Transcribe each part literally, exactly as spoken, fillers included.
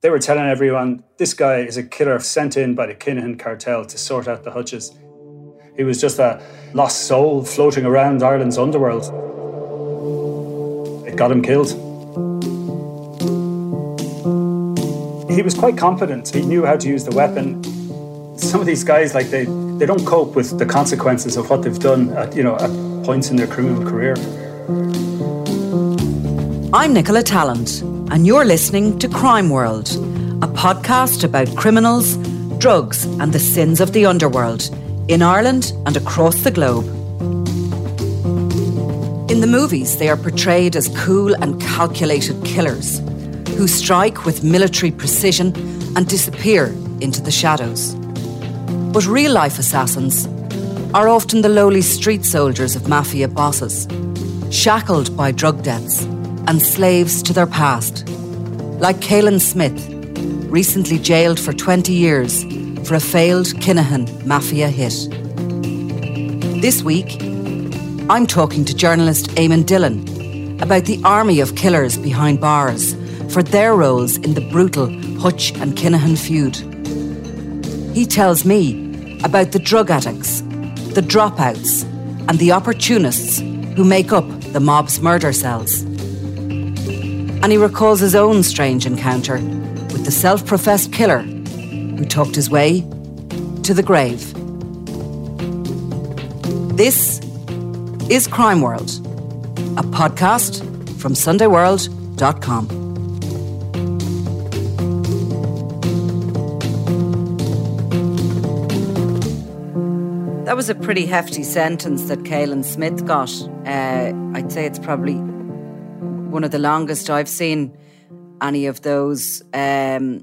They were telling everyone, this guy is a killer sent in by the Kinahan cartel to sort out the Hutches. He was just a lost soul floating around Ireland's underworld. It got him killed. He was quite competent. He knew how to use the weapon. Some of these guys, like, they, they don't cope with the consequences of what they've done at, you know, at points in their criminal career. I'm Nicola Tallant, and you're listening to Crime World, a podcast about criminals, drugs, and the sins of the underworld in Ireland and across the globe. In the movies, they are portrayed as cool and calculated killers who strike with military precision and disappear into the shadows. But real-life assassins are often the lowly street soldiers of mafia bosses, shackled by drug debts and slaves to their past. Like Caolán Smith, recently jailed for twenty years for a failed Kinahan mafia hit. This week, I'm talking to journalist Eamon Dillon about the army of killers behind bars for their roles in the brutal Hutch and Kinahan feud. He tells me about the drug addicts, the dropouts, and the opportunists who make up the mob's murder cells. And he recalls his own strange encounter with the self-professed killer who talked his way to the grave. This is Crime World, a podcast from sunday world dot com. That was a pretty hefty sentence that Caolán Smith got. Uh, I'd say it's probably one of the longest I've seen any of those um,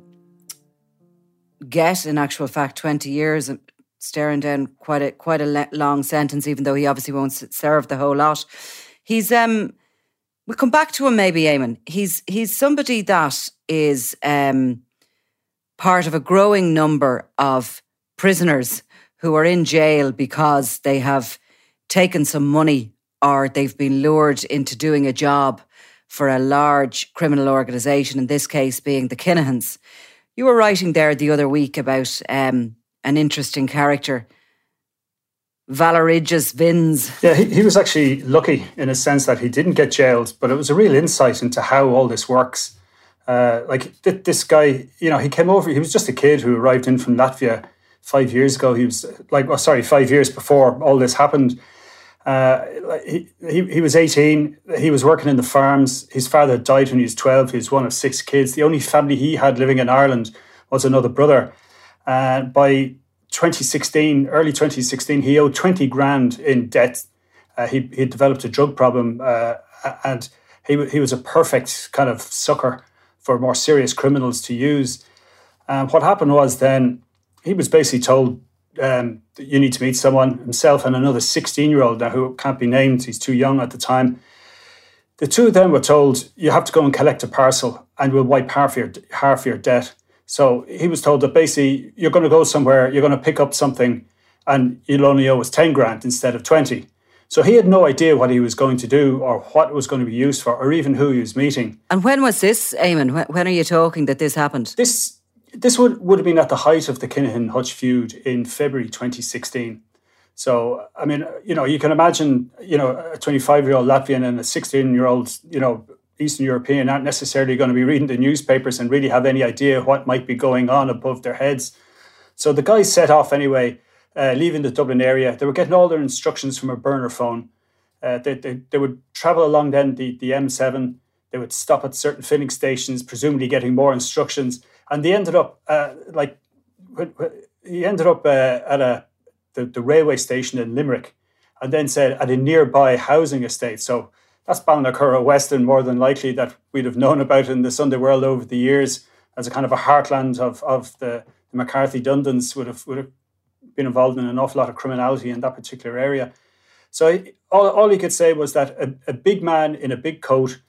get. In actual fact, twenty years, staring down quite a quite a le- long sentence, even though he obviously won't serve the whole lot. He's um, we'll come back to him maybe, Eamon. He's he's somebody that is um, part of a growing number of prisoners who are in jail because they have taken some money or they've been lured into doing a job for a large criminal organisation, in this case being the Kinahans. You were writing there the other week about um, an interesting character, Valerijus Vins. Yeah, he, he was actually lucky in a sense that he didn't get jailed, but it was a real insight into how all this works. Uh, like th- this guy, you know, he came over, he was just a kid who arrived in from Latvia five years ago. He was like, oh, sorry, five years before all this happened. Uh, he, he he was eighteen. He was working in the farms. His father died when he was twelve. He was one of six kids. The only family he had living in Ireland was another brother. Uh, by twenty sixteen, early twenty sixteen, he owed twenty grand in debt. Uh, he he developed a drug problem, uh, and he he was a perfect kind of sucker for more serious criminals to use. Um, what happened was then he was basically told, Um, you need to meet someone, himself and another sixteen-year-old now who can't be named. He's too young at the time. The two of them were told, you have to go and collect a parcel and we'll wipe half your, half your debt. So he was told that basically you're going to go somewhere, you're going to pick up something and you'll only owe us ten grand instead of twenty. So he had no idea what he was going to do or what it was going to be used for or even who he was meeting. And when was this, Eamon? When are you talking that this happened? This This would, would have been at the height of the Kinahan-Hutch feud in February twenty sixteen. So, I mean, you know, you can imagine, you know, a twenty-five-year-old Latvian and a sixteen-year-old, you know, Eastern European aren't necessarily going to be reading the newspapers and really have any idea what might be going on above their heads. So the guys set off anyway, uh, leaving the Dublin area. They were getting all their instructions from a burner phone. Uh, they, they, they would travel along then the, the M seven. They would stop at certain filling stations, presumably getting more instructions. And they ended up, uh, like, he ended up uh, at a the, the railway station in Limerick and then said at a nearby housing estate. So that's Ballinacurra Weston, more than likely, that we'd have known about in the Sunday World over the years as a kind of a heartland of, of the, the McCarthy Dundons would have, would have been involved in an awful lot of criminality in that particular area. So all, all he could say was that a, a big man in a big coat,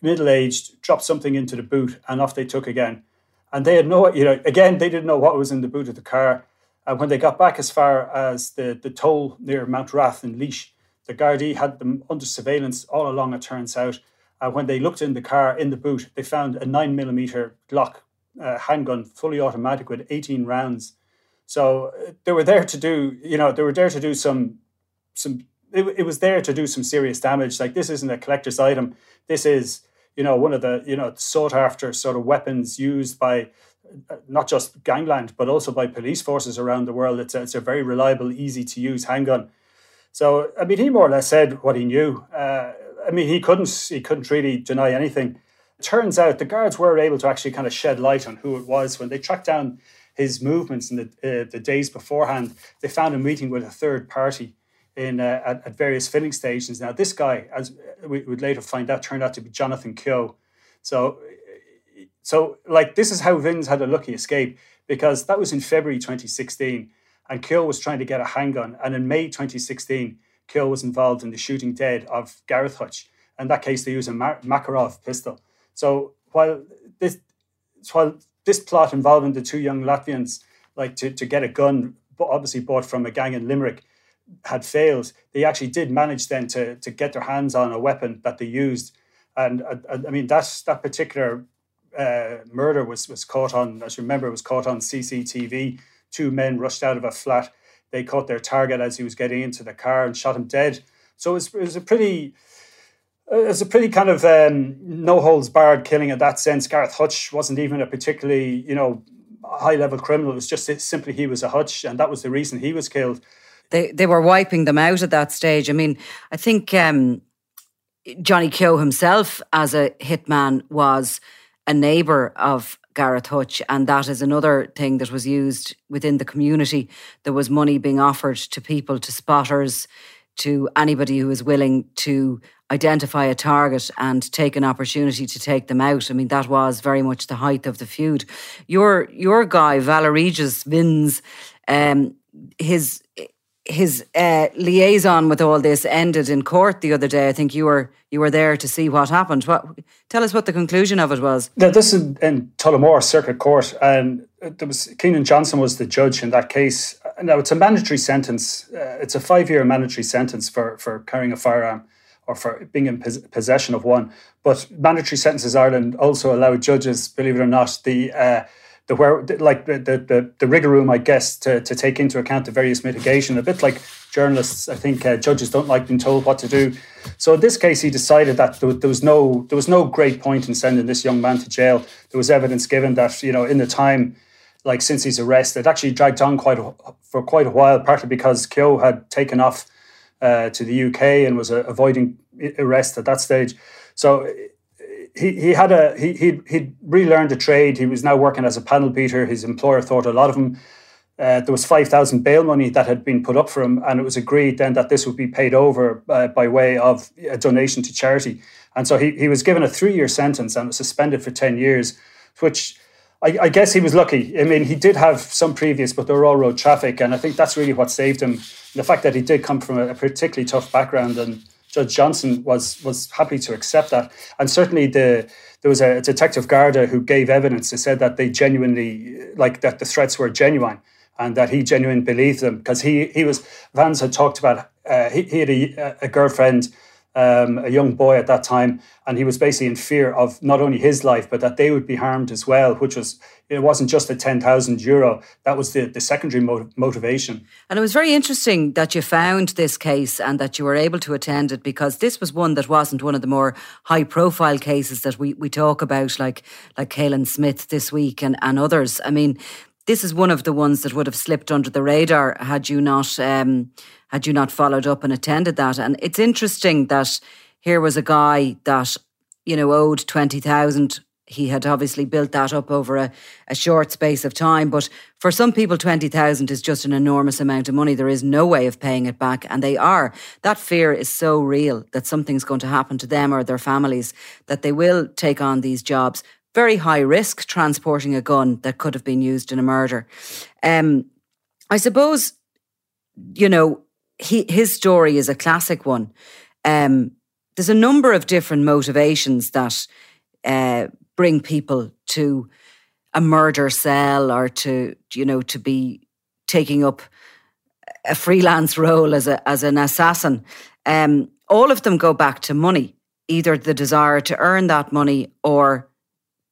middle-aged, dropped something into the boot and off they took again. And they had no, you know, again, they didn't know what was in the boot of the car. And when they got back as far as the, the toll near Mount Rath in Laois, the Gardaí had them under surveillance all along, it turns out. And when they looked in the car, in the boot, they found a nine millimeter Glock uh, handgun, fully automatic with eighteen rounds. So they were there to do, you know, they were there to do some, some. It, it was there to do some serious damage. Like, this isn't a collector's item. This is, you know, one of the, you know, sought after sort of weapons used by not just gangland, but also by police forces around the world. It's a, it's a very reliable, easy to use handgun. So, I mean, he more or less said what he knew. Uh, I mean, he couldn't, he couldn't really deny anything. It turns out the guards were able to actually kind of shed light on who it was. When they tracked down his movements in the, uh, the days beforehand, they found him meeting with a third party in uh, at, at various filling stations. Now, this guy, as we would later find out, turned out to be Jonathan Keogh. So, so like, this is how Vins had a lucky escape, because that was in February twenty sixteen. And Keogh was trying to get a handgun. And in May twenty sixteen, Keogh was involved in the shooting dead of Gareth Hutch. In that case, they used a Makarov pistol. So while this while this plot involving the two young Latvians, like to, to get a gun, obviously bought from a gang in Limerick, had failed, they actually did manage then to, to get their hands on a weapon that they used. And I, I mean, that's, that particular uh, murder was, was caught on, as you remember, it was caught on C C T V. Two men rushed out of a flat. They caught their target as he was getting into the car and shot him dead. So it was, it was a pretty, it was a pretty kind of um, no holds barred killing in that sense. Gareth Hutch wasn't even a particularly, you know, high level criminal. It was just simply he was a Hutch, and that was the reason he was killed. They they were wiping them out at that stage. I mean, I think um, Johnny Keogh himself, as a hitman, was a neighbour of Gareth Hutch, and that is another thing that was used within the community. There was money being offered to people, to spotters, to anybody who was willing to identify a target and take an opportunity to take them out. I mean, that was very much the height of the feud. Your your guy, Valerijus Vins, um, his his uh, liaison with all this ended in court the other day. I think you were you were there to see what happened. What, tell us what the conclusion of it was. Now, this is in Tullamore Circuit Court, and there was Keenan Johnson was the judge in that case. Now, it's a mandatory sentence. Uh, it's a five-year mandatory sentence for, for carrying a firearm or for being in pos- possession of one. But mandatory sentences in Ireland also allow judges, believe it or not, the... Uh, The where, like the, the the rigor room, I guess, to, to take into account the various mitigation. A bit like journalists, I think uh, judges don't like being told what to do. So in this case, he decided that there, there was no there was no great point in sending this young man to jail. There was evidence given that, you know, in the time, like since his arrest, it actually dragged on quite a, for quite a while. Partly because Keogh had taken off uh, to the U K and was uh, avoiding arrest at that stage. So. He he had a he he he'd relearned a trade. He was now working as a panel beater. His employer thought a lot of him. Uh, there was five thousand bail money that had been put up for him, and it was agreed then that this would be paid over uh, by way of a donation to charity. And so he he was given a three year sentence and was suspended for ten years, which I, I guess he was lucky. I mean, he did have some previous, but they were all road traffic, and I think that's really what saved him. The fact that he did come from a, a particularly tough background, and Judge Johnson was was happy to accept that. And certainly the there was a detective Garda who gave evidence that said that they genuinely, like that the threats were genuine and that he genuinely believed them, because he he was, Vins had talked about, uh, he, he had a, a girlfriend, um, a young boy at that time, and he was basically in fear of not only his life, but that they would be harmed as well, which was, it wasn't just the ten thousand euro, that was the, the secondary motiv- motivation. And it was very interesting that you found this case and that you were able to attend it, because this was one that wasn't one of the more high-profile cases that we, we talk about, like like Caolán Smith this week and, and others. I mean, this is one of the ones that would have slipped under the radar had you not um, had you not followed up and attended that. And it's interesting that here was a guy that, you know, owed twenty thousand. He had obviously built that up over a, a short space of time. But for some people, twenty thousand is just an enormous amount of money. There is no way of paying it back. And they are. That fear is so real that something's going to happen to them or their families, that they will take on these jobs. Very high risk, transporting a gun that could have been used in a murder. Um, I suppose, you know, he, his story is a classic one. Um, there's a number of different motivations that... Uh, bring people to a murder cell, or to, you know, to be taking up a freelance role as a as an assassin. Um, all of them go back to money, either the desire to earn that money or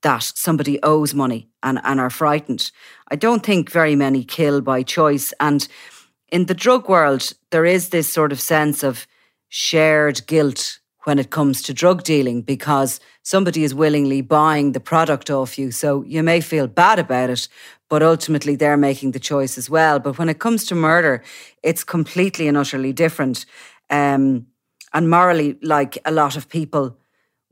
that somebody owes money and, and are frightened. I don't think very many kill by choice. And in the drug world, there is this sort of sense of shared guilt when it comes to drug dealing, because somebody is willingly buying the product off you. So you may feel bad about it, but ultimately they're making the choice as well. But when it comes to murder, it's completely and utterly different. Um, and morally, like, a lot of people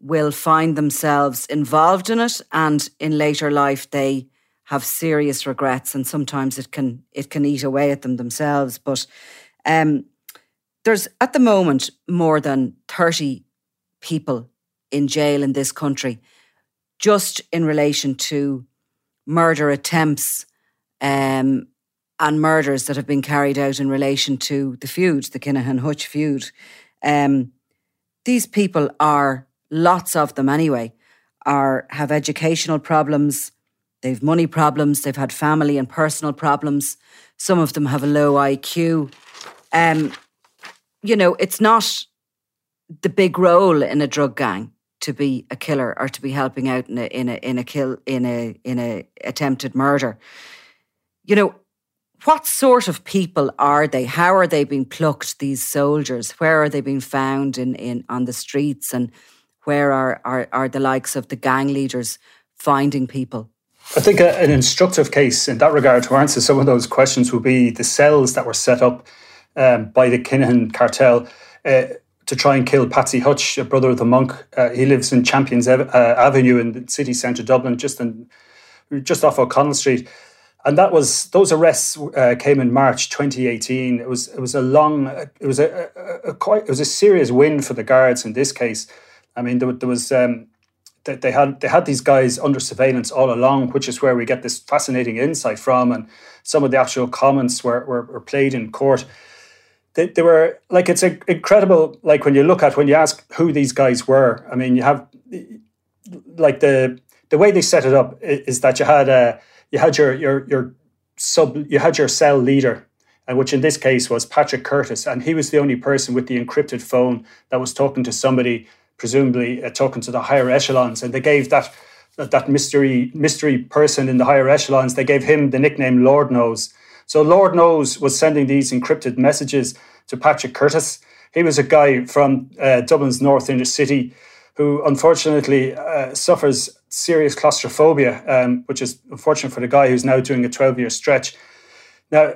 will find themselves involved in it, and in later life they have serious regrets, and sometimes it can it can eat away at them themselves. But um, there's at the moment more than thirty people in jail in this country just in relation to murder attempts um, and murders that have been carried out in relation to the feud, the Kinahan-Hutch feud. Um, these people are... Lots of them anyway, are have educational problems, they've money problems, they've had family and personal problems. Some of them have a low I Q. Um, you know, it's not the big role in a drug gang to be a killer or to be helping out in a in a in a kill in a in a attempted murder. You know, what sort of people are they? How are they being plucked, these soldiers? Where are they being found in, in on the streets? And where are, are, are the likes of the gang leaders finding people? I think a, an instructive case in that regard to answer some of those questions would be the cells that were set up um, by the Kinahan cartel uh, to try and kill Patsy Hutch, a brother of the monk. Uh, he lives in Champions Ave- uh, Avenue in the city centre Dublin, just in, just off O'Connell Street. And that was those arrests uh, came in March twenty eighteen. It was it was a long it was a, a, a quite it was a serious win for the guards in this case. I mean, there, there was um, they, they had they had these guys under surveillance all along, which is where we get this fascinating insight from. And some of the actual comments were were, were played in court. They, they were like it's a, incredible. Like when you look at when you ask who these guys were. I mean, you have like the the way they set it up is that you had a you had your your your sub you had your cell leader, and which in this case was Patrick Curtis, and he was the only person with the encrypted phone that was talking to somebody. Presumably uh, talking to the higher echelons, and they gave that, that that mystery mystery person in the higher echelons, they gave him the nickname Lord Knows. So Lord Knows was sending these encrypted messages to Patrick Curtis. He was a guy from uh, Dublin's north inner city who unfortunately uh, suffers serious claustrophobia, um, which is unfortunate for the guy who's now doing a twelve-year stretch. Now,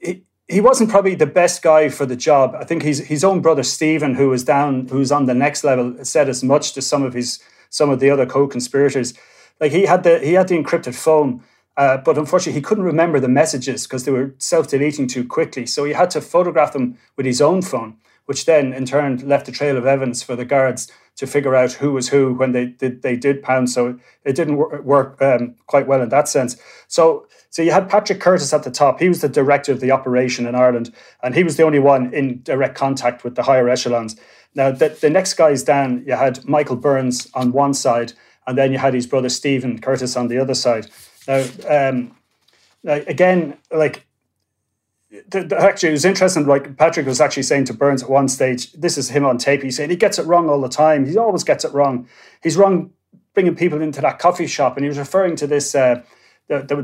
he, He wasn't probably the best guy for the job. I think his his own brother Stephen, who was down, who's on the next level, said as much to some of his some of the other co-conspirators. Like he had the he had the encrypted phone, uh, but unfortunately he couldn't remember the messages because they were self-deleting too quickly. So he had to photograph them with his own phone, which then in turn left a trail of evidence for the guards to figure out who was who when they did they did pound. So it didn't wor- work um, quite well in that sense. So. So you had Patrick Curtis at the top. He was the director of the operation in Ireland, and he was the only one in direct contact with the higher echelons. Now, the, the next guys down, you had Michael Burns on one side, and then you had his brother Stephen Curtis on the other side. Now, um, again, like, the, the, actually, it was interesting, like Patrick was actually saying to Burns at one stage, this is him on tape, he said, he gets it wrong all the time. He always gets it wrong. He's wrong bringing people into that coffee shop, and he was referring to this... Uh,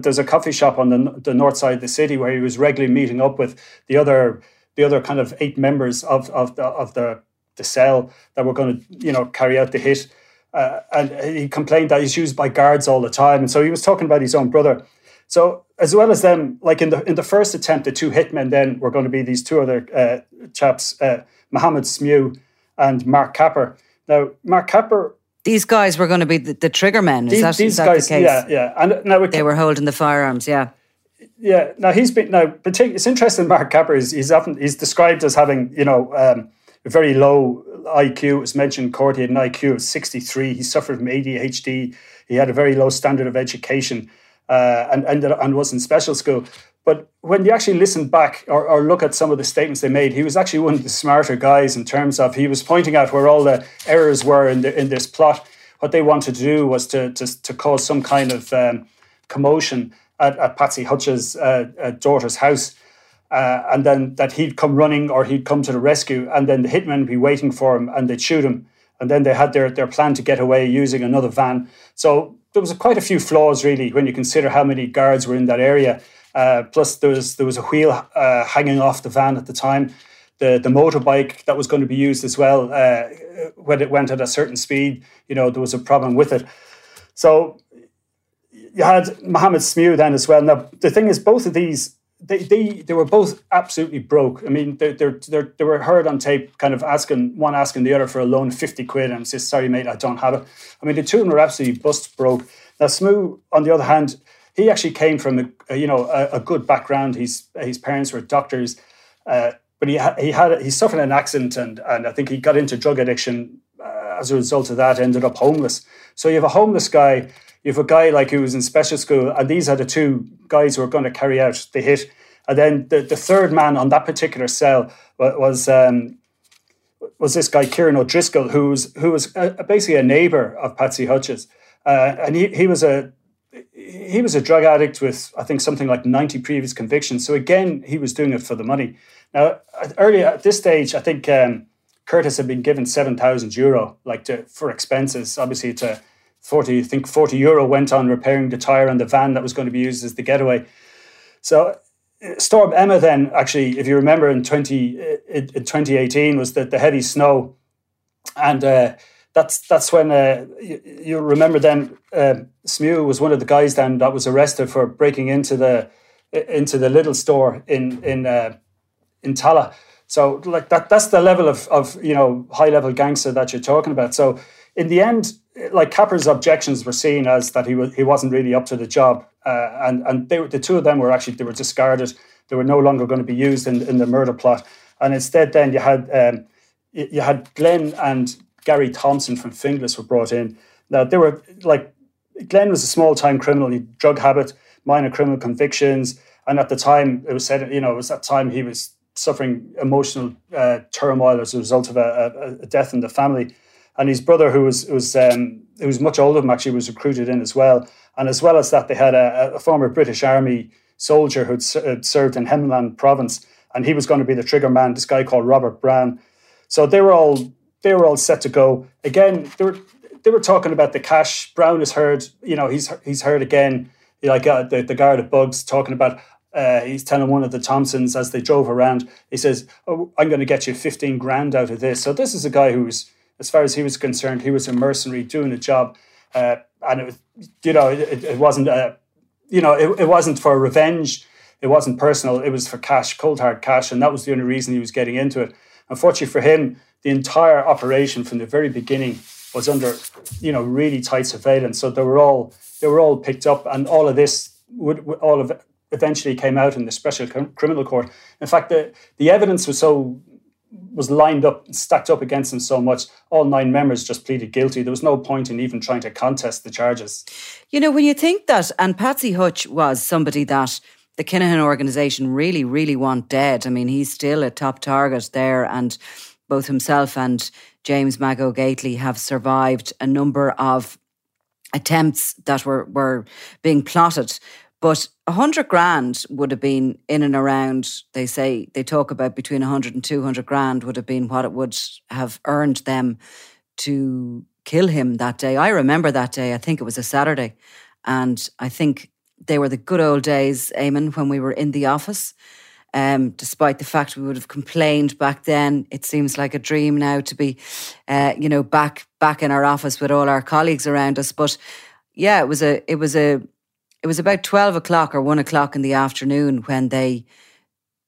There's a coffee shop on the, the north side of the city where he was regularly meeting up with the other the other kind of eight members of of the of the, the cell that were going to, you know, carry out the hit. Uh, and he complained that he's used by guards all the time. And so he was talking about his own brother. So as well as them, like in the in the first attempt, the two hitmen then were going to be these two other uh, chaps, uh, Mohammed Smew and Mark Capper. Now, Mark Capper... These guys were going to be the, the trigger men. Is these, that, these is that guys, the case? Yeah, yeah. And now it, they were holding the firearms. Yeah, yeah. Now he's been now. It's interesting. Mark Capper is he's often he's described as having you know um, a very low I Q. It was mentioned in court. He had an I Q of sixty-three. He suffered from A D H D. He had a very low standard of education, uh, and and and was in special school. But when you actually listen back or, or look at some of the statements they made, he was actually one of the smarter guys in terms of he was pointing out where all the errors were in the, in this plot. What they wanted to do was to to, to cause some kind of um, commotion at, at Patsy Hutch's uh, uh, daughter's house, uh, and then that he'd come running or he'd come to the rescue, and then the hitmen would be waiting for him and they'd shoot him. And then they had their, their plan to get away using another van. So there was quite a few flaws, really, when you consider how many guards were in that area. Uh, plus, there was there was a wheel uh, hanging off the van at the time. The the motorbike that was going to be used as well, uh, when it went at a certain speed, you know, there was a problem with it. So you had Mohammed Smew then as well. Now, the thing is, both of these, they they, they were both absolutely broke. I mean, they they they were heard on tape kind of asking, one asking the other for a loan, fifty quid, and says, sorry, mate, I don't have it. I mean, the two of them were absolutely bust broke. Now, Smew, on the other hand, he actually came from, a, you know, a, a good background. His his parents were doctors, uh, but he ha- he had he suffered an accident, and and I think he got into drug addiction uh, as a result of that. Ended up homeless. So you have a homeless guy, you have a guy like who was in special school, and these are the two guys who are going to carry out the hit. And then the, the third man on that particular cell was um, was this guy Kieran O'Driscoll, who was who was a, basically a neighbour of Patsy Hutch's, uh, and he he was a. He was a drug addict with, I think, something like ninety previous convictions. So again, he was doing it for the money. Now, earlier at this stage, I think um, Curtis had been given seven thousand euro, like to, for expenses. Obviously, to forty, I think forty euro went on repairing the tire on the van that was going to be used as the getaway. So Storm Emma, then, actually, if you remember, in twenty in twenty eighteen, was the, the heavy snow, and. Uh, That's that's when uh, you, you remember then uh, Smew was one of the guys then that was arrested for breaking into the into the little store in in uh, in Tala. So like that that's the level of of you know high level gangster that you're talking about. So in the end, like Capper's objections were seen as that he was he wasn't really up to the job, uh, and and they, the two of them were actually they were discarded. They were no longer going to be used in in the murder plot, and instead then you had um, you, you had Glenn and Gary Thompson from Finglas were brought in. Now, they were like, Glenn was a small-time criminal, he had drug habit, minor criminal convictions, and at the time, it was said, you know, it was that time he was suffering emotional uh, turmoil as a result of a, a, a death in the family. And his brother, who was, was um, who was much older than him, actually was recruited in as well. And as well as that, they had a, a former British Army soldier who had served in Hemland province, and he was going to be the trigger man, this guy called Robert Brown. So they were all... They were all set to go. Again, they were they were talking about the cash. Brown is heard, you know, he's he's heard again, like uh, the, the guard at Bugs talking about, uh, he's telling one of the Thompsons as they drove around, he says, oh, I'm going to get you fifteen grand out of this. So this is a guy who was, as far as he was concerned, he was a mercenary doing a job. Uh, and, it was, you know, it, it wasn't, a, you know, it, it wasn't for revenge. It wasn't personal. It was for cash, cold hard cash. And that was the only reason he was getting into it. Unfortunately for him, the entire operation from the very beginning was under, you know, really tight surveillance. So they were all they were all picked up, and all of this would all of it eventually came out in the Special Criminal Court. In fact, the, the evidence was so was lined up and stacked up against them so much. All nine members just pleaded guilty. There was no point in even trying to contest the charges. You know, when you think that, and Patsy Hutch was somebody that the Kinahan organisation really, really want dead. I mean, he's still a top target there, and both himself and James Mago Gately have survived a number of attempts that were, were being plotted. But a hundred grand would have been in and around, they say, they talk about between one hundred and two hundred grand would have been what it would have earned them to kill him that day. I remember that day, I think it was a Saturday. And I think they were the good old days, Eamon, when we were in the office. Um, despite the fact we would have complained back then, it seems like a dream now to be, uh, you know, back back in our office with all our colleagues around us. But yeah, it was a it was a it was about twelve o'clock or one o'clock in the afternoon when they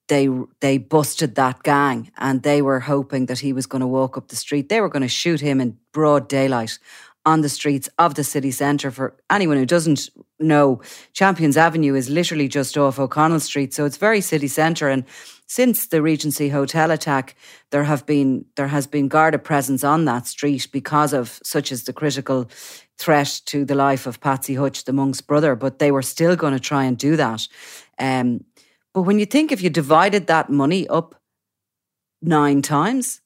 they they busted that gang, and they were hoping that he was going to walk up the street. They were going to shoot him in broad daylight on the streets of the city centre. For anyone who doesn't know, Champions Avenue is literally just off O'Connell Street, so it's very city centre. And since the Regency Hotel attack, there have been there has been guarded presence on that street because of such as the critical threat to the life of Patsy Hutch, the monk's brother. But they were still going to try and do that. Um, but when you think, if you divided that money up nine times,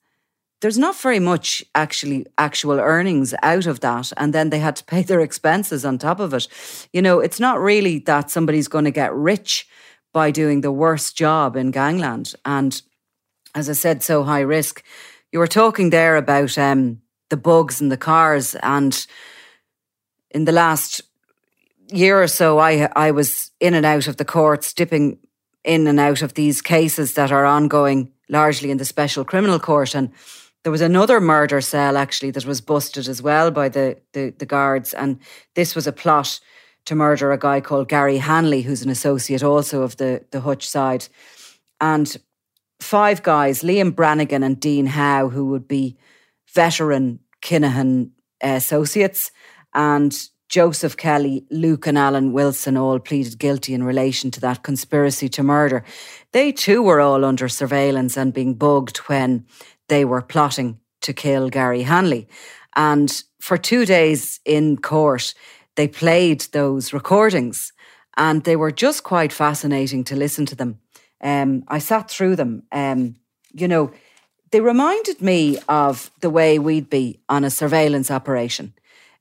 there's not very much actually actual earnings out of that. And then they had to pay their expenses on top of it. You know, it's not really that somebody's going to get rich by doing the worst job in gangland. And as I said, so high risk. You were talking there about um, the bugs and the cars. And in the last year or so, I I was in and out of the courts, dipping in and out of these cases that are ongoing, largely in the Special Criminal Court. And there was another murder cell, actually, that was busted as well by the, the, the guards. And this was a plot to murder a guy called Gary Hanley, who's an associate also of the, the Hutch side. And five guys, Liam Brannigan and Dean Howe, who would be veteran Kinahan associates, and Joseph Kelly, Luke and Alan Wilson all pleaded guilty in relation to that conspiracy to murder. They too were all under surveillance and being bugged when they were plotting to kill Gary Hanley. And for two days in court, they played those recordings, and they were just quite fascinating to listen to them. Um, I sat through them. Um, you know, they reminded me of the way we'd be on a surveillance operation.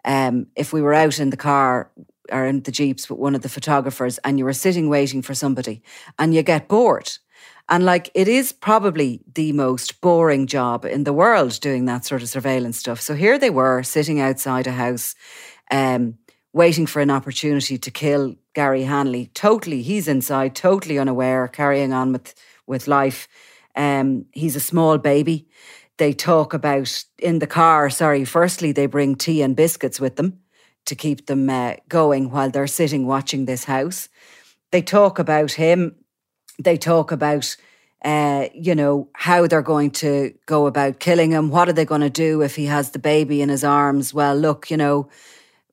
Um, if we were out in the car or in the jeeps with one of the photographers, and you were sitting waiting for somebody and you get bored. And like, it is probably the most boring job in the world doing that sort of surveillance stuff. So here they were sitting outside a house, um, waiting for an opportunity to kill Gary Hanley. Totally, he's inside, totally unaware, carrying on with, with life. Um, he's a small baby. They talk about, in the car, sorry, firstly, they bring tea and biscuits with them to keep them uh, going while they're sitting watching this house. They talk about him. They talk about, uh, you know, how they're going to go about killing him. What are they going to do if he has the baby in his arms? Well, look, you know,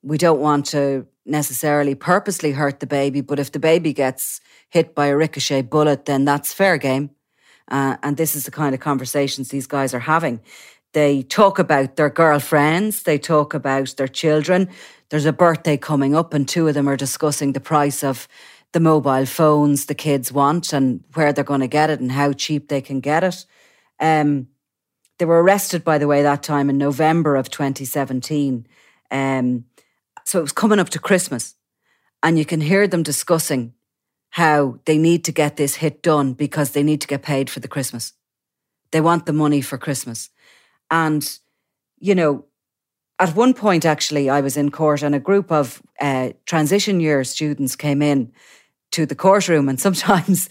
we don't want to necessarily purposely hurt the baby, but if the baby gets hit by a ricochet bullet, then that's fair game. Uh, and this is the kind of conversations these guys are having. They talk about their girlfriends. They talk about their children. There's a birthday coming up, and two of them are discussing the price of the mobile phones the kids want and where they're going to get it and how cheap they can get it. Um, they were arrested, by the way, that time in November of twenty seventeen. Um, so it was coming up to Christmas, and you can hear them discussing how they need to get this hit done because they need to get paid for the Christmas. They want the money for Christmas. And, you know, at one point, actually, I was in court and a group of uh, transition year students came in to the courtroom, and sometimes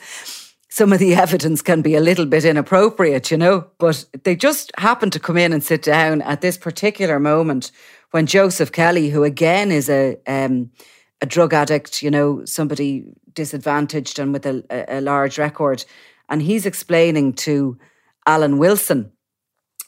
some of the evidence can be a little bit inappropriate, you know, but they just happened to come in and sit down at this particular moment when Joseph Kelly, who again is a... Um, a drug addict, you know, somebody disadvantaged and with a, a large record. And he's explaining to Alan Wilson,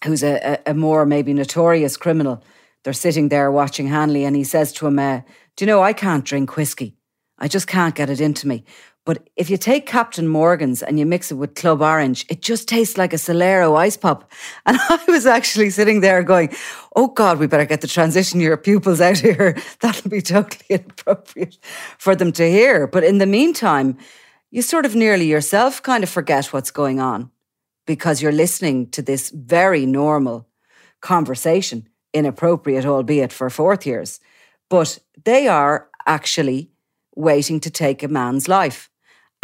who's a, a more maybe notorious criminal. They're sitting there watching Hanley, and he says to him, uh, do you know, I can't drink whiskey. I just can't get it into me. But if you take Captain Morgan's and you mix it with Club Orange, it just tastes like a Solero ice pop. And I was actually sitting there going, oh God, we better get the transition year pupils out here. That'll be totally inappropriate for them to hear. But in the meantime, you sort of nearly yourself kind of forget what's going on because you're listening to this very normal conversation, inappropriate, albeit for fourth years. But they are actually waiting to take a man's life.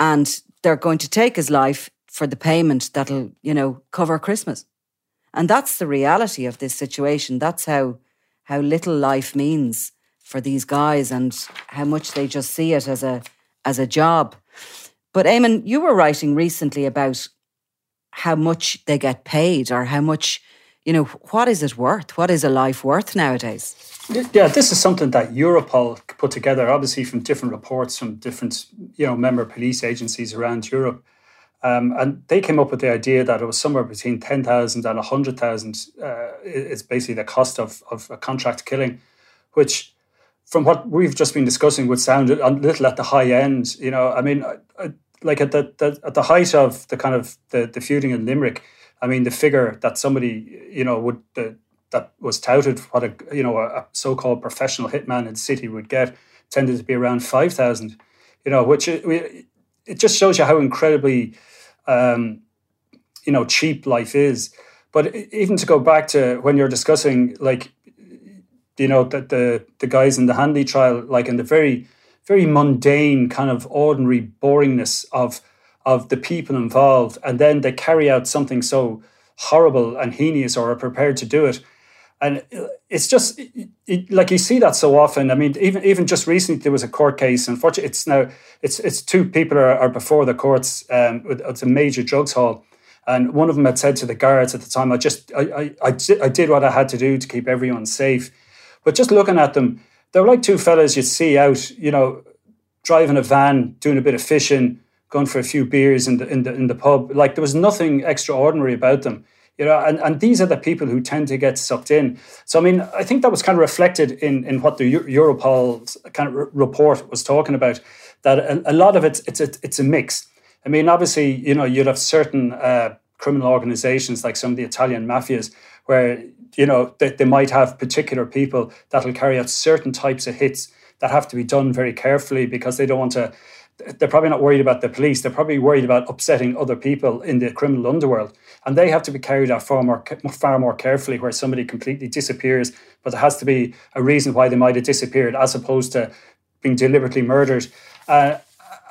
And they're going to take his life for the payment that'll, you know, cover Christmas. And that's the reality of this situation. That's how how little life means for these guys and how much they just see it as a as a job. But Eamon, you were writing recently about how much they get paid or how much, you know, what is it worth? What is a life worth nowadays? Yeah, this is something that Europol put together, obviously from different reports from different, you know, member police agencies around Europe. Um, and they came up with the idea that it was somewhere between ten thousand and one hundred thousand. Uh, it's basically the cost of, of a contract killing, which from what we've just been discussing would sound a little at the high end. You know, I mean, like at the, the at the height of the kind of the, the feuding in Limerick, I mean, the figure that somebody, you know, would... Uh, that was touted what a you know a so-called professional hitman in the city would get tended to be around five thousand, you know, which it, it just shows you how incredibly um, you know cheap life is. But even to go back to when you're discussing like you know that the the guys in the Hanley trial, like in the very very mundane kind of ordinary boringness of of the people involved, and then they carry out something so horrible and heinous or are prepared to do it. And it's just it, it, like you see that so often. I mean, even even just recently there was a court case. Unfortunately, it's now it's it's two people are, are before the courts. Um, it's a major drugs haul, and one of them had said to the guards at the time, "I just I I I did what I had to do to keep everyone safe." But just looking at them, they're like two fellas you'd see out, you know, driving a van, doing a bit of fishing, going for a few beers in the in the in the pub. Like there was nothing extraordinary about them. You know, and, and these are the people who tend to get sucked in. So, I mean, I think that was kind of reflected in, in what the Europol kind of re- report was talking about, that a, a lot of it's it's a, it's a mix. I mean, obviously, you know, you'd have certain uh, criminal organizations like some of the Italian mafias where, you know, they, they might have particular people that'll carry out certain types of hits that have to be done very carefully because they don't want to, they're probably not worried about the police. They're probably worried about upsetting other people in the criminal underworld. And they have to be carried out far more, far more carefully where somebody completely disappears, but there has to be a reason why they might have disappeared as opposed to being deliberately murdered. Uh,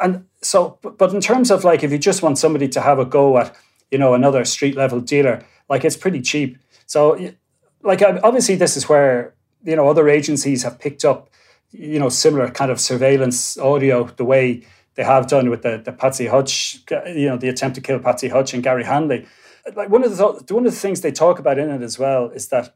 and so, but in terms of like, if you just want somebody to have a go at, you know, another street level dealer, like it's pretty cheap. So like, obviously this is where, you know, other agencies have picked up, you know, similar kind of surveillance audio the way they have done with the, the Patsy Hutch, you know, the attempt to kill Patsy Hutch and Gary Hanley. Like one of the one of the things they talk about in it as well is that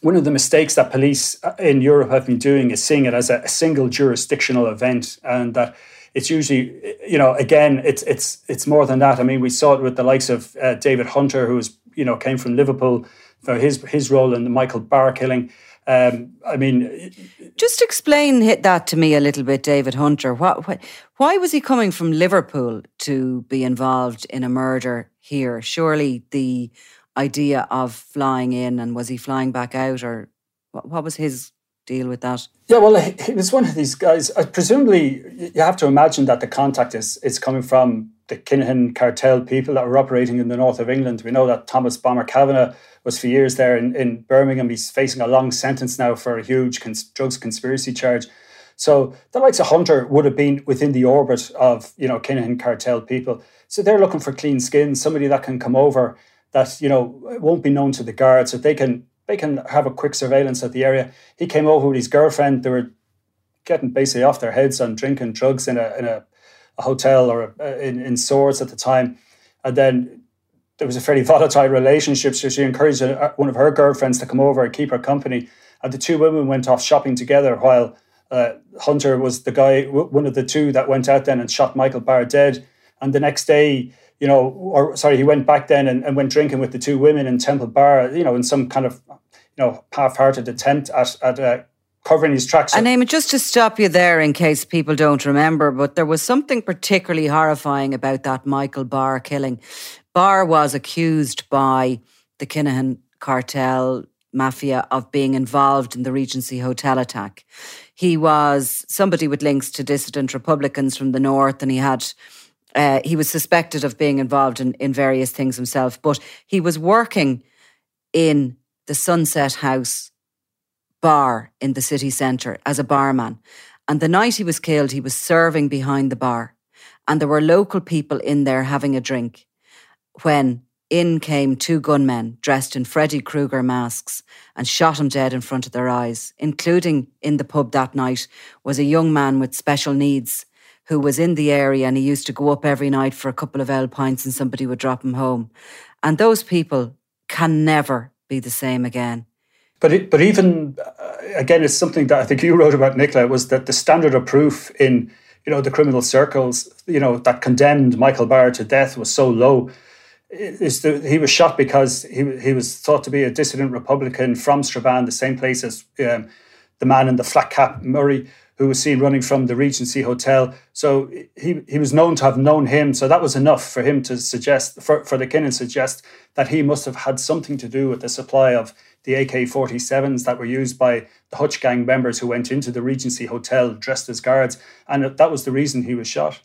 one of the mistakes that police in Europe have been doing is seeing it as a single jurisdictional event, and that it's usually, you know, again, it's it's it's more than that. I mean, we saw it with the likes of uh, David Hunter, who was, you know, came from Liverpool for his his role in the Michael Barr killing. Um, I mean, just explain hit that to me a little bit, David Hunter. What, what, why was he coming from Liverpool to be involved in a murder here? Surely the idea of flying in, and was he flying back out, or what, what was his deal with that? Yeah, well, he was one of these guys. Uh, presumably, you have to imagine that the contact is is coming from the Kinahan cartel people that were operating in the north of England. We know that Thomas Bomber Kavanagh was for years there in, in Birmingham. He's facing a long sentence now for a huge cons- drugs conspiracy charge. So the likes of Hunter would have been within the orbit of, you know, Kinahan cartel people. So they're looking for clean skin, somebody that can come over that, you know, won't be known to the guards, that they can they can have a quick surveillance at the area. He came over with his girlfriend. They were getting basically off their heads on drinking drugs in a in a, a hotel or a, in, in Swords at the time. And then it was a fairly volatile relationship, so she encouraged one of her girlfriends to come over and keep her company. And the two women went off shopping together while uh, Hunter was the guy, one of the two that went out then and shot Michael Barr dead. And the next day, you know, or sorry, he went back then and, and went drinking with the two women in Temple Bar, you know, in some kind of, you know, half-hearted attempt at, at uh, covering his tracks. And Eamon, just to stop you there in case people don't remember, but there was something particularly horrifying about that Michael Barr killing. Barr was accused by the Kinahan cartel mafia of being involved in the Regency Hotel attack. He was somebody with links to dissident Republicans from the north, and he had uh, he was suspected of being involved in, in various things himself. But he was working in the Sunset House bar in the city centre as a barman. And the night he was killed, he was serving behind the bar. And there were local people in there having a drink, when in came two gunmen dressed in Freddy Krueger masks and shot him dead in front of their eyes. Including in the pub that night was a young man with special needs who was in the area, and he used to go up every night for a couple of ale pints and somebody would drop him home. And those people can never be the same again. But it, but even, uh, again, it's something that I think you wrote about, Nicola, was that the standard of proof in, you know, the criminal circles, you know, that condemned Michael Barr to death was so low. Is the, he was shot because he he was thought to be a dissident Republican from Strabane, the same place as um, the man in the flat cap, Murray, who was seen running from the Regency Hotel. So he he was known to have known him. So that was enough for him to suggest, for, for the Kinnan suggest, that he must have had something to do with the supply of the A K forty-sevens that were used by the Hutch gang members who went into the Regency Hotel dressed as guards. And that was the reason he was shot.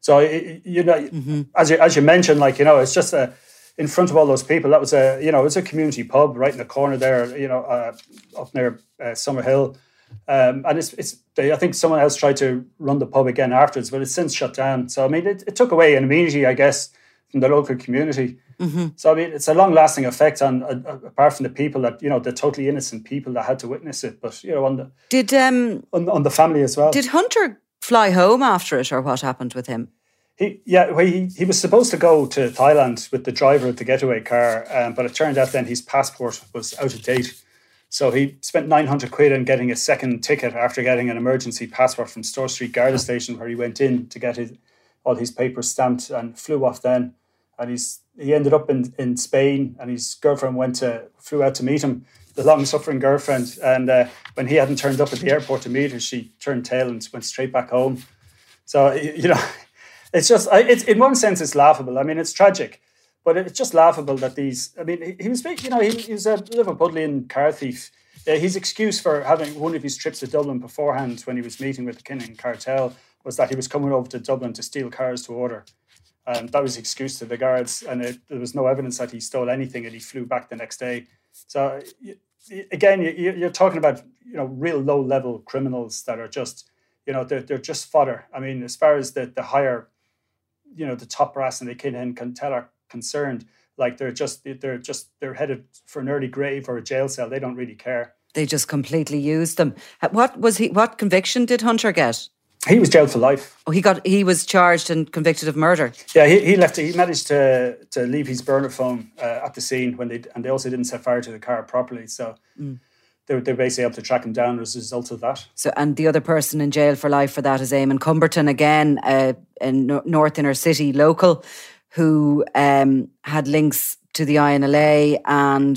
So, you know, mm-hmm. as you as you mentioned, like, you know, it's just a, in front of all those people, that was a, you know, it's a community pub right in the corner there, you know, uh, up near uh, Summerhill. Um, and it's, it's they, I think someone else tried to run the pub again afterwards, but it's since shut down. So, I mean, it, it took away an immunity, I guess, from the local community. Mm-hmm. So, I mean, it's a long-lasting effect on, uh, apart from the people that, you know, the totally innocent people that had to witness it, but, you know, on the, did, um, on, on the family as well. Did Hunter fly home after it, or what happened with him? He, yeah, well, he, he was supposed to go to Thailand with the driver of the getaway car, um, but it turned out then his passport was out of date. So he spent nine hundred quid on getting a second ticket after getting an emergency passport from Store Street Garda Station, where he went in to get his, all his papers stamped, and flew off then. And he's he ended up in, in Spain, and his girlfriend went to flew out to meet him, the long-suffering girlfriend. And uh, when he hadn't turned up at the airport to meet her, she turned tail and went straight back home. So, you know... It's just, it's, in one sense, it's laughable. I mean, it's tragic, but it's just laughable that these, I mean, he, he was, you know, he, he was a Liverpudlian car thief. Uh, his excuse for having one of his trips to Dublin beforehand, when he was meeting with the Kinahan cartel, was that he was coming over to Dublin to steal cars to order. Um, that was his excuse to the guards, and it, there was no evidence that he stole anything, and he flew back the next day. So, again, you, you're talking about, you know, real low-level criminals that are just, you know, they're, they're just fodder. I mean, as far as the, the higher... you know, the top brass and the Kinahan can tell are concerned, like they're just they're just they're headed for an early grave or a jail cell. They don't really care. They just completely used them. What was he? What conviction did Hunter get? He was jailed for life. Oh, he got he was charged and convicted of murder. Yeah, he, he left. He managed to to leave his burner phone uh, at the scene when they and they also didn't set fire to the car properly. So. Mm. They're they basically able to track him down as a result of that. So, and the other person in jail for life for that is Eamon Cumberton, again, uh, a n- North Inner City local who um, had links to the I N L A and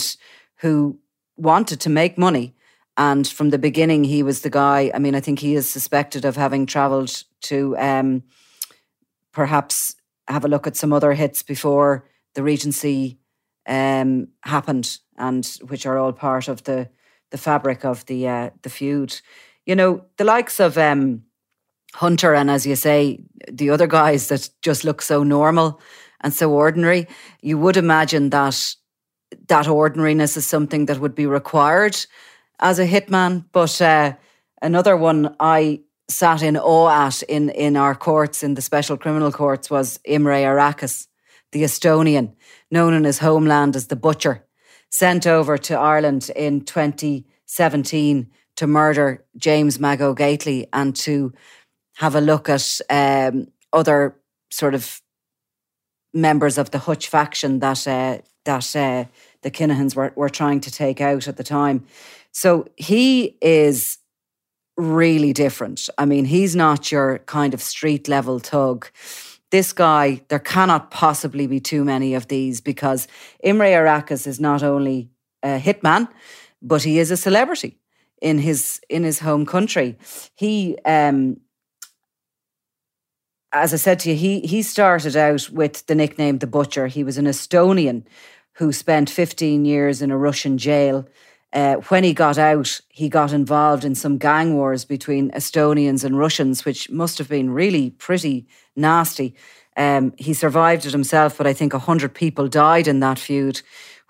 who wanted to make money. And from the beginning, he was the guy, I mean, I think he is suspected of having travelled to um, perhaps have a look at some other hits before the Regency um, happened, and which are all part of the... the fabric of the uh, the feud. You know, the likes of um, Hunter and, as you say, the other guys that just look so normal and so ordinary, you would imagine that that ordinariness is something that would be required as a hitman. But uh, another one I sat in awe at in, in our courts, in the special criminal courts, was Imre Arakas, the Estonian, known in his homeland as the Butcher, sent over to Ireland in twenty seventeen to murder James Mago Gately and to have a look at um, other sort of members of the Hutch faction that uh, that uh, the Kinahans were, were trying to take out at the time. So he is really different. I mean, he's not your kind of street-level thug. This guy, there cannot possibly be too many of these, because Imre Arakas is not only a hitman, but he is a celebrity in his in his home country. He, um, as I said to you, he he started out with the nickname The Butcher. He was an Estonian who spent fifteen years in a Russian jail. Uh, when he got out, he got involved in some gang wars between Estonians and Russians, which must have been really pretty nasty. Um, he survived it himself, but I think one hundred people died in that feud,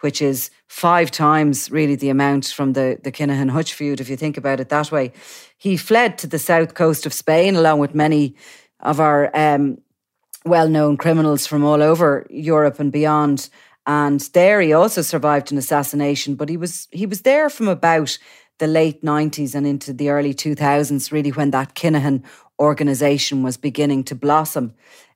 which is five times really the amount from the, the Kinahan-Hutch feud, if you think about it that way. He fled to the south coast of Spain, along with many of our um, well-known criminals from all over Europe and beyond. And there he also survived an assassination, but he was he was there from about the late nineties and into the early two thousands, really, when that Kinahan organisation was beginning to blossom.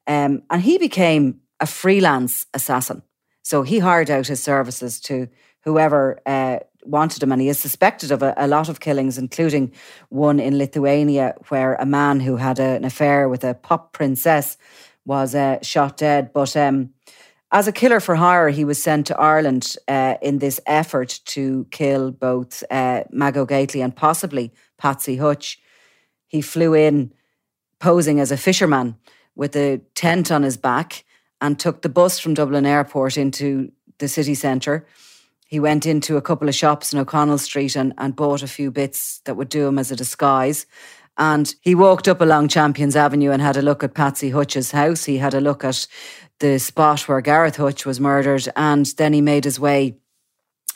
Um, and he became a freelance assassin. So he hired out his services to whoever uh, wanted him, and he is suspected of a, a lot of killings, including one in Lithuania, where a man who had a, an affair with a pop princess was uh, shot dead. But... Um, As a killer for hire, he was sent to Ireland uh, in this effort to kill both uh, Mago Gately and possibly Patsy Hutch. He flew in posing as a fisherman with a tent on his back and took the bus from Dublin Airport into the city centre. He went into a couple of shops in O'Connell Street and, and bought a few bits that would do him as a disguise. And he walked up along Champions Avenue and had a look at Patsy Hutch's house. He had a look at the spot where Gareth Hutch was murdered. And then he made his way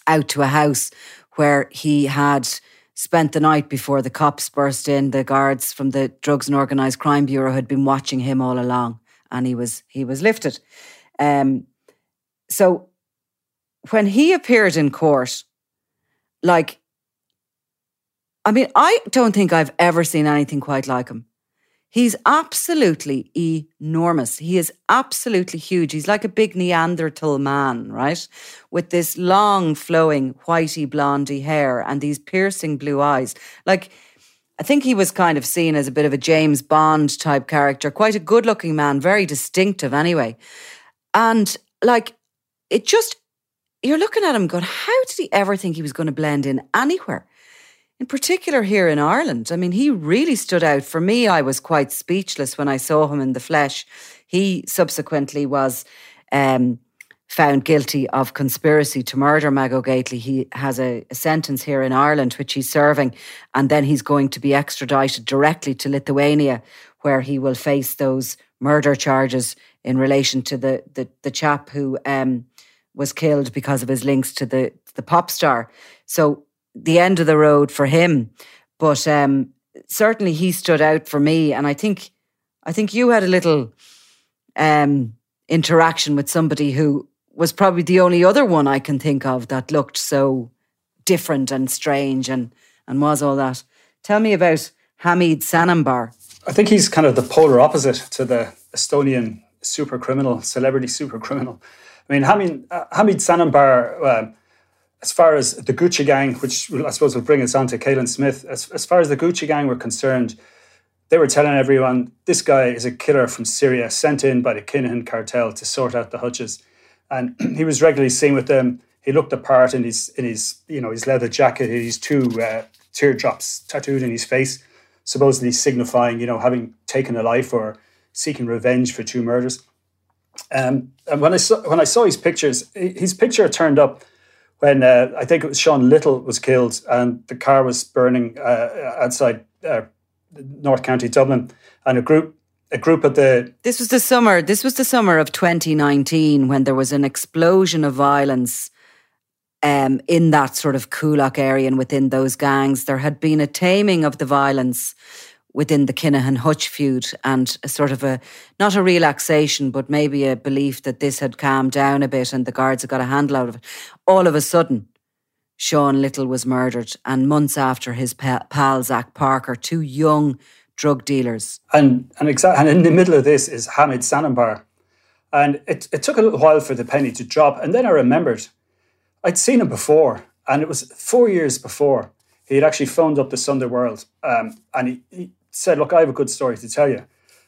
out to a house where he had spent the night before the cops burst in. The guards from the Drugs and Organised Crime Bureau had been watching him all along, and he was he was lifted. Um, So when he appeared in court, like, I mean, I don't think I've ever seen anything quite like him. He's absolutely enormous. He is absolutely huge. He's like a big Neanderthal man, right? With this long, flowing, whitey, blondy hair and these piercing blue eyes. Like, I think he was kind of seen as a bit of a James Bond type character. Quite a good-looking man, very distinctive anyway. And, like, it just, you're looking at him going, how did he ever think he was going to blend in anywhere? In particular here in Ireland. I mean, he really stood out. For me, I was quite speechless when I saw him in the flesh. He subsequently was um, found guilty of conspiracy to murder Mago Gately. He has a, a sentence here in Ireland, which he's serving, and then he's going to be extradited directly to Lithuania, where he will face those murder charges in relation to the the, the chap who um, was killed because of his links to the, the pop star. So, the end of the road for him, but um, certainly he stood out for me. And I think, I think you had a little um, interaction with somebody who was probably the only other one I can think of that looked so different and strange and and was all that. Tell me about Hamid Sanambar. I think he's kind of the polar opposite to the Estonian super criminal, celebrity super criminal. I mean, Hamid uh, Hamid Sanambar. Uh, As far as the Gucci gang, which I suppose will bring us on to Caolán Smith, as, as far as the Gucci gang were concerned, they were telling everyone, this guy is a killer from Syria sent in by the Kinahan cartel to sort out the Hutches. And he was regularly seen with them. He looked apart in his, in his you know, his leather jacket, his two uh, teardrops tattooed in his face, supposedly signifying, you know, having taken a life or seeking revenge for two murders. Um, and when I, saw, when I saw his pictures, his picture turned up when uh, I think it was Sean Little was killed and the car was burning uh, outside uh, North County, Dublin. And a group a group of the... This was the summer. This was the summer of twenty nineteen when there was an explosion of violence um, in that sort of Coolock area and within those gangs. There had been a taming of the violence within the Kinahan-Hutch feud and a sort of a, not a relaxation, but maybe a belief that this had calmed down a bit and the guards had got a handle out of it. All of a sudden, Sean Little was murdered, and months after, his pal Zach Parker, two young drug dealers. And and, exa- and in the middle of this is Hamid Sanambar. And it, it took a little while for the penny to drop. And then I remembered, I'd seen him before, and it was four years before. He had actually phoned up the Sunday World, um, and he... he said, look, I have a good story to tell you.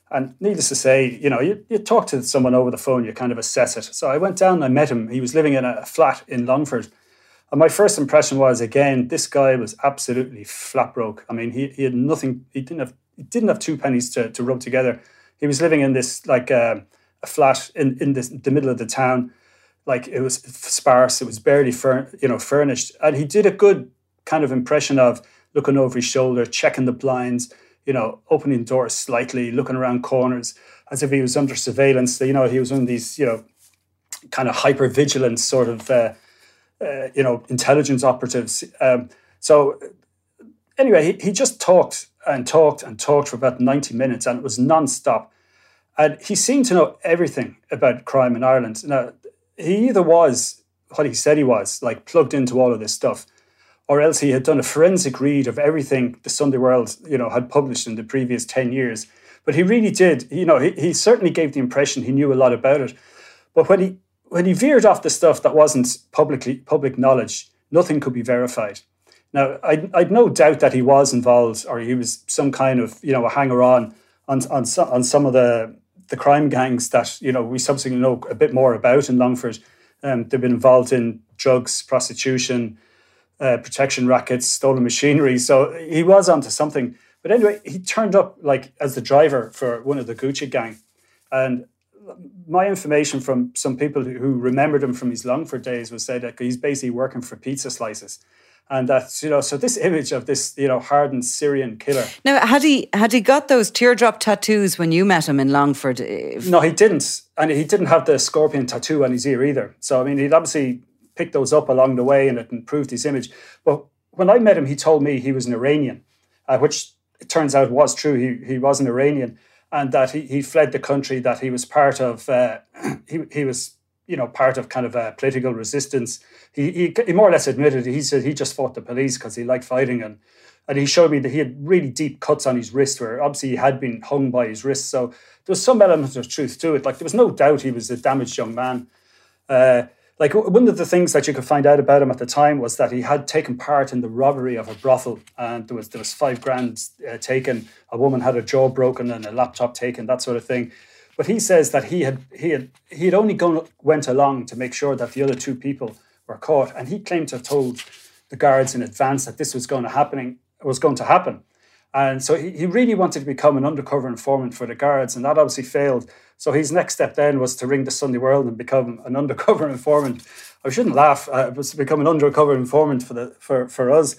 And needless to say, you know, you, you talk to someone over the phone, you kind of assess it. So I went down and I met him. He was living in a flat in Longford. And my first impression was, again, this guy was absolutely flat broke. I mean, he, he had nothing. He didn't have he didn't have two pennies to, to rub together. He was living in this, like, uh, a flat in, in this, the middle of the town. Like, it was sparse. It was barely, fur, you know, furnished. And he did a good kind of impression of looking over his shoulder, checking the blinds, you know, opening doors slightly, looking around corners as if he was under surveillance. You know, he was on these, you know, kind of hyper-vigilant sort of, uh, uh, you know, intelligence operatives. Um, so anyway, he, he just talked and talked and talked for about ninety minutes, and it was non-stop. And he seemed to know everything about crime in Ireland. Now, he either was what he said he was, like plugged into all of this stuff, or else he had done a forensic read of everything the Sunday World, you know, had published in the previous ten years. But he really did, you know, he, he certainly gave the impression he knew a lot about it. But when he when he veered off the stuff that wasn't publicly public knowledge, nothing could be verified. Now, I'd, I'd no doubt that he was involved, or he was some kind of, you know, a hanger-on on on some, on some of the, the crime gangs that, you know, we subsequently know a bit more about in Longford. Um, they've been involved in drugs, prostitution, Uh, protection rackets, stolen machinery. So he was onto something. But anyway, he turned up like as the driver for one of the Gucci gang. And my information from some people who remembered him from his Longford days was said that he's basically working for pizza slices. And that's, you know, so this image of this, you know, hardened Syrian killer. Now, had he had he got those teardrop tattoos when you met him in Longford? If... No, he didn't. And he didn't have the scorpion tattoo on his ear either. So, I mean, he'd obviously picked those up along the way and it improved his image. But when I met him, he told me he was an Iranian, uh, which it turns out was true. He he was an Iranian, and that he, he fled the country, that he was part of, uh, he, he was you know, part of kind of a political resistance. He, he, he more or less admitted, he said he just fought the police because he liked fighting. And and he showed me that he had really deep cuts on his wrist where obviously he had been hung by his wrist. So there was some element of truth to it. Like, there was no doubt he was a damaged young man. Uh, like, one of the things that you could find out about him at the time was that he had taken part in the robbery of a brothel. And there was, there was five grand uh, taken. A woman had her jaw broken and a laptop taken, that sort of thing. But he says that he had he had he had only gone went along to make sure that the other two people were caught, and he claimed to have told the guards in advance that this was going to happening was going to happen, and so he, he really wanted to become an undercover informant for the guards, and that obviously failed. So his next step then was to ring the Sunday World and become an undercover informant. I shouldn't laugh. Uh, it was to become an undercover informant for the for for us.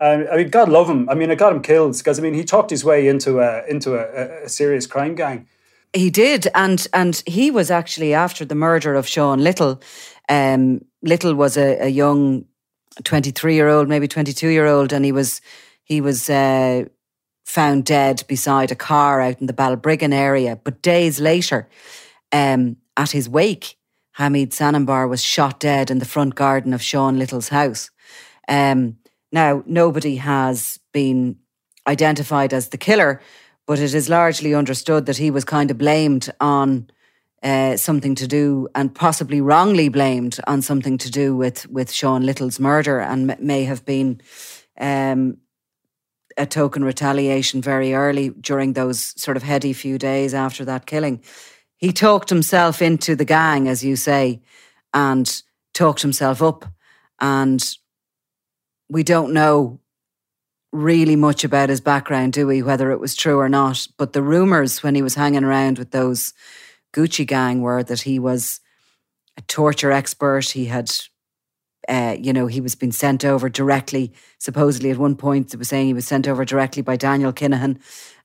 Um, I mean, God love him. I mean, I got him killed because I mean he talked his way into a into a, a serious crime gang. He did, and and he was actually, after the murder of Sean Little, um, Little was a, a young twenty-three-year-old, maybe twenty-two-year-old, and he was he was uh, found dead beside a car out in the Balbriggan area. But days later, um, at his wake, Hamid Sanambar was shot dead in the front garden of Sean Little's house. Um, now, nobody has been identified as the killer, but it is largely understood that he was kind of blamed on uh, something to do, and possibly wrongly blamed on something to do with, with Sean Little's murder, and may have been um, a token retaliation very early during those sort of heady few days after that killing. He talked himself into the gang, as you say, and talked himself up. And we don't know really much about his background, do we, whether it was true or not. But the rumours when he was hanging around with those Gucci gang were that he was a torture expert. He had, uh, you know, he was being sent over directly, supposedly at one point, it was saying he was sent over directly by Daniel Kinahan,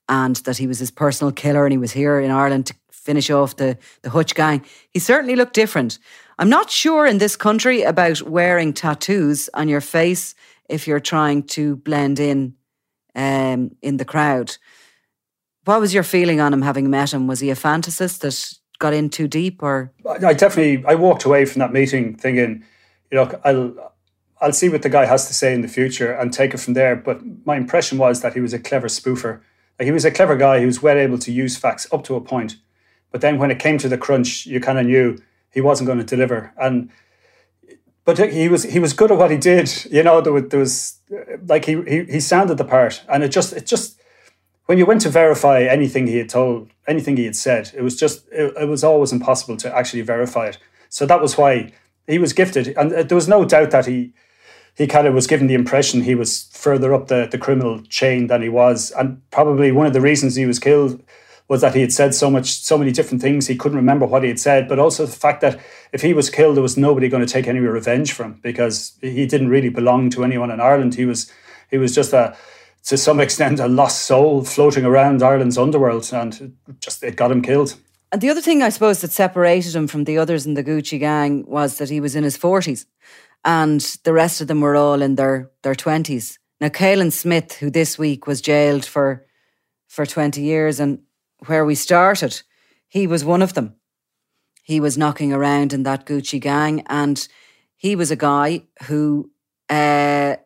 and that he was his personal killer and he was here in Ireland to finish off the, the Hutch gang. He certainly looked different. I'm not sure in this country about wearing tattoos on your face if you're trying to blend in um, in the crowd. What was your feeling on him having met him? Was he a fantasist that got in too deep? Or I definitely, I walked away from that meeting thinking, you know, I'll I'll see what the guy has to say in the future and take it from there. But my impression was that he was a clever spoofer. Like, he was a clever guy who was well able to use facts up to a point. But then when it came to the crunch, you kind of knew he wasn't going to deliver. And But he was he was good at what he did, you know. There was, there was like he, he he sounded the part, and it just it just when you went to verify anything he had told, anything he had said, it was just it, it was always impossible to actually verify it. So that was why he was gifted, and there was no doubt that he he kind of was given the impression he was further up the, the criminal chain than he was, and probably one of the reasons he was killed was that he had said so much, so many different things, he couldn't remember what he had said, but also the fact that if he was killed, there was nobody going to take any revenge from him because he didn't really belong to anyone in Ireland. He was he was just, a, to some extent, a lost soul floating around Ireland's underworld, and just it got him killed. And the other thing, I suppose, that separated him from the others in the Gucci gang was that he was in his forties and the rest of them were all in their, their twenties. Now, Caolán Smith, who this week was jailed for for twenty years and where we started, he was one of them. He was knocking around in that Gucci gang, and he was a guy who, uh,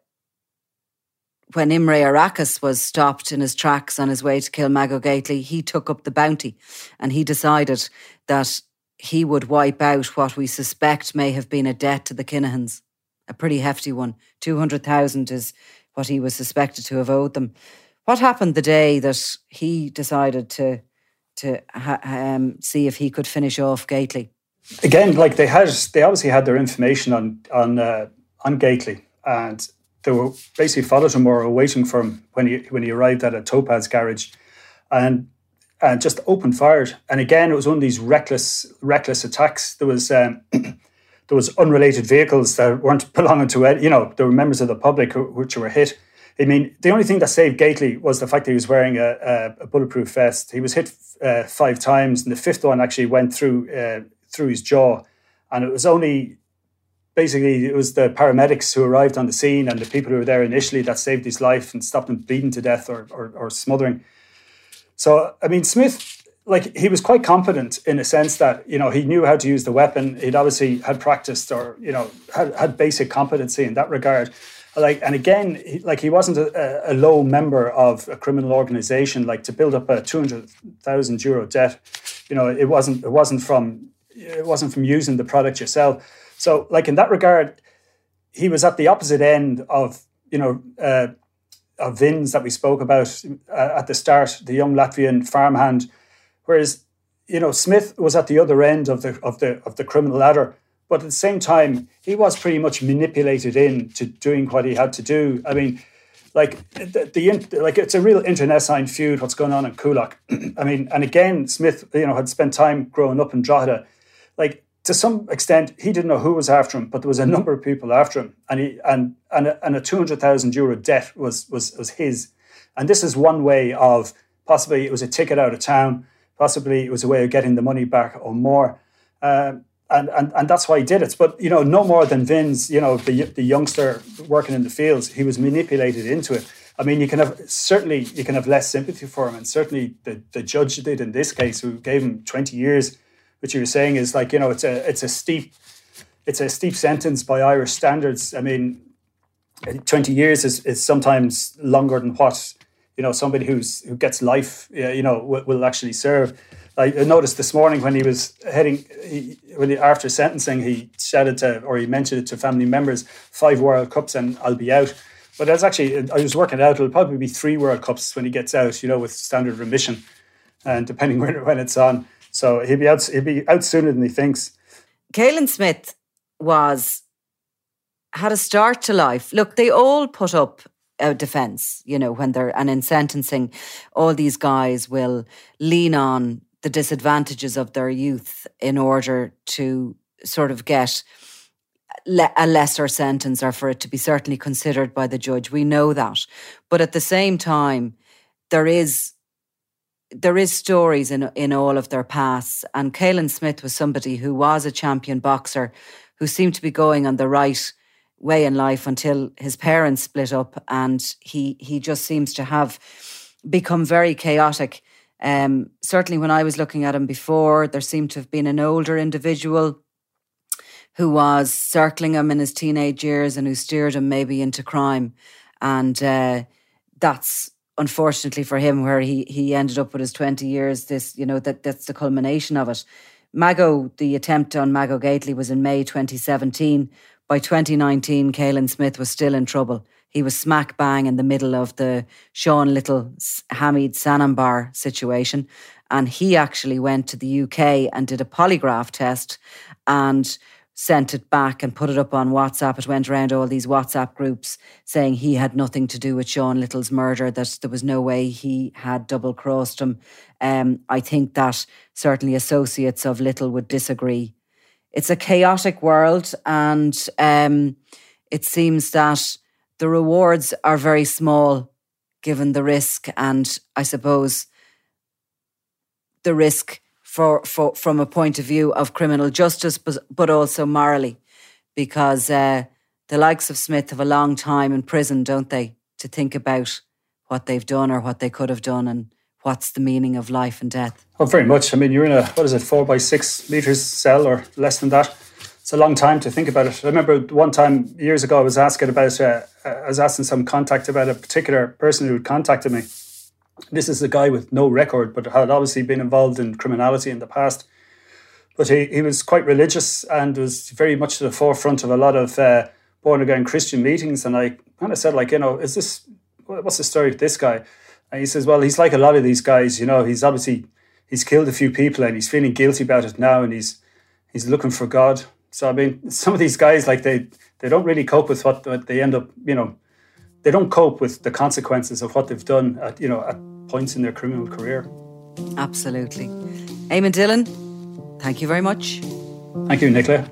when Imre Arakas was stopped in his tracks on his way to kill Mago Gately, he took up the bounty and he decided that he would wipe out what we suspect may have been a debt to the Kinahans, a pretty hefty one. two hundred thousand is what he was suspected to have owed them. What happened the day that he decided to to ha- um, see if he could finish off Gately? Again, like they had, they obviously had their information on on uh, on Gately, and they were basically followed him or were waiting for him when he when he arrived at a Topaz garage, and and just opened fired. And again, it was one of these reckless reckless attacks. There was um, there was unrelated vehicles that weren't belonging to it. You know, there were members of the public who, which were hit. I mean, the only thing that saved Gately was the fact that he was wearing a, a, a bulletproof vest. He was hit uh, five times, and the fifth one actually went through uh, through his jaw. And it was only, basically, it was the paramedics who arrived on the scene and the people who were there initially that saved his life and stopped him bleeding to death or or, or smothering. So, I mean, Smith, like, he was quite competent in a sense that, you know, he knew how to use the weapon. He'd obviously had practiced, or, you know, had, had basic competency in that regard. Like, and again, he, like, he wasn't a, a low member of a criminal organization. Like, to build up a two hundred thousand euro debt, you know, it wasn't, it wasn't from, it wasn't from using the product yourself. So, like, in that regard, he was at the opposite end of, you know, uh, of Vins that we spoke about uh, at the start, the young Latvian farmhand. Whereas, you know, Smith was at the other end of the of the of the criminal ladder. But at the same time, he was pretty much manipulated into doing what he had to do. I mean, like the, the like it's a real internecine feud, what's going on in Coolock. I mean, and again, Smith, you know, had spent time growing up in Drogheda. Like, to some extent, he didn't know who was after him, but there was a number of people after him, and he and and a, and a two hundred thousand euro debt was was was his. And this is one way of, possibly it was a ticket out of town, possibly it was a way of getting the money back or more. Um, And, and and that's why he did it. But, you know, no more than Vins, you know, the the youngster working in the fields, he was manipulated into it. I mean, you can have, certainly you can have less sympathy for him. And certainly the, the judge did in this case, who gave him twenty years, which you were saying is like, you know, it's a, it's a steep, it's a steep sentence by Irish standards. I mean, twenty years is, is sometimes longer than what, you know, somebody who's, who gets life, you know, will, will actually serve. I noticed this morning when he was heading, he, when he, after sentencing, he shouted to, or he mentioned it to family members, five World Cups and I'll be out. But that's actually, I was working it out, it'll probably be three World Cups when he gets out, you know, with standard remission, and depending when, when it's on. So he'll be out, he'll be out sooner than he thinks. Caolán Smith was, had a start to life. Look, they all put up a defence, you know, when they're, and in sentencing, all these guys will lean on the disadvantages of their youth in order to sort of get le- a lesser sentence, or for it to be certainly considered by the judge. We know that. But at the same time, there is there is stories in, in all of their pasts. And Caolán Smith was somebody who was a champion boxer, who seemed to be going on the right way in life until his parents split up, and he, he just seems to have become very chaotic. Um, certainly when I was looking at him before, there seemed to have been an older individual who was circling him in his teenage years and who steered him maybe into crime. And uh, that's, unfortunately for him, where he, he ended up with his twenty years. This, you know, that that's the culmination of it. Mago, the attempt on Mago Gately was in May twenty seventeen. By twenty nineteen, Caolán Smith was still in trouble. He was smack bang in the middle of the Sean Little, Hamid Sanambar situation. And he actually went to the U K and did a polygraph test and sent it back and put it up on WhatsApp. It went around all these WhatsApp groups saying he had nothing to do with Sean Little's murder, that there was no way he had double-crossed him. Um, I think that certainly associates of Little would disagree. It's a chaotic world, and um, it seems that the rewards are very small given the risk, and I suppose the risk for, for from a point of view of criminal justice, but, but also morally, because uh, the likes of Smith have a long time in prison, don't they, to think about what they've done or what they could have done and what's the meaning of life and death. Oh, very much. I mean, you're in a, what is it, four by six metres cell or less than that. It's a long time to think about it. I remember one time years ago, I was asking about, uh, I was asking some contact about a particular person who had contacted me. This is a guy with no record, but had obviously been involved in criminality in the past. But he, he was quite religious and was very much to the forefront of a lot of uh, born-again Christian meetings. And I kind of said, like, you know, is this, what's the story with this guy? And he says, well, he's like a lot of these guys, you know, he's obviously, he's killed a few people and he's feeling guilty about it now, and he's he's looking for God. So, I mean, some of these guys, like, they, they don't really cope with what, what they end up, you know, they don't cope with the consequences of what they've done at, you know, at points in their criminal career. Absolutely. Eamon Dillon, thank you very much. Thank you, Nicola.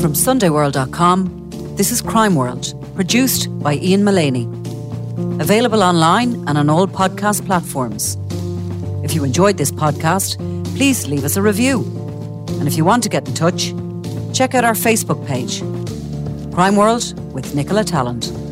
From Sunday World dot com, this is Crime World, produced by Ian Mullaney. Available online and on all podcast platforms. If you enjoyed this podcast, please leave us a review. And if you want to get in touch, check out our Facebook page, Crime World with Nicola Tallant.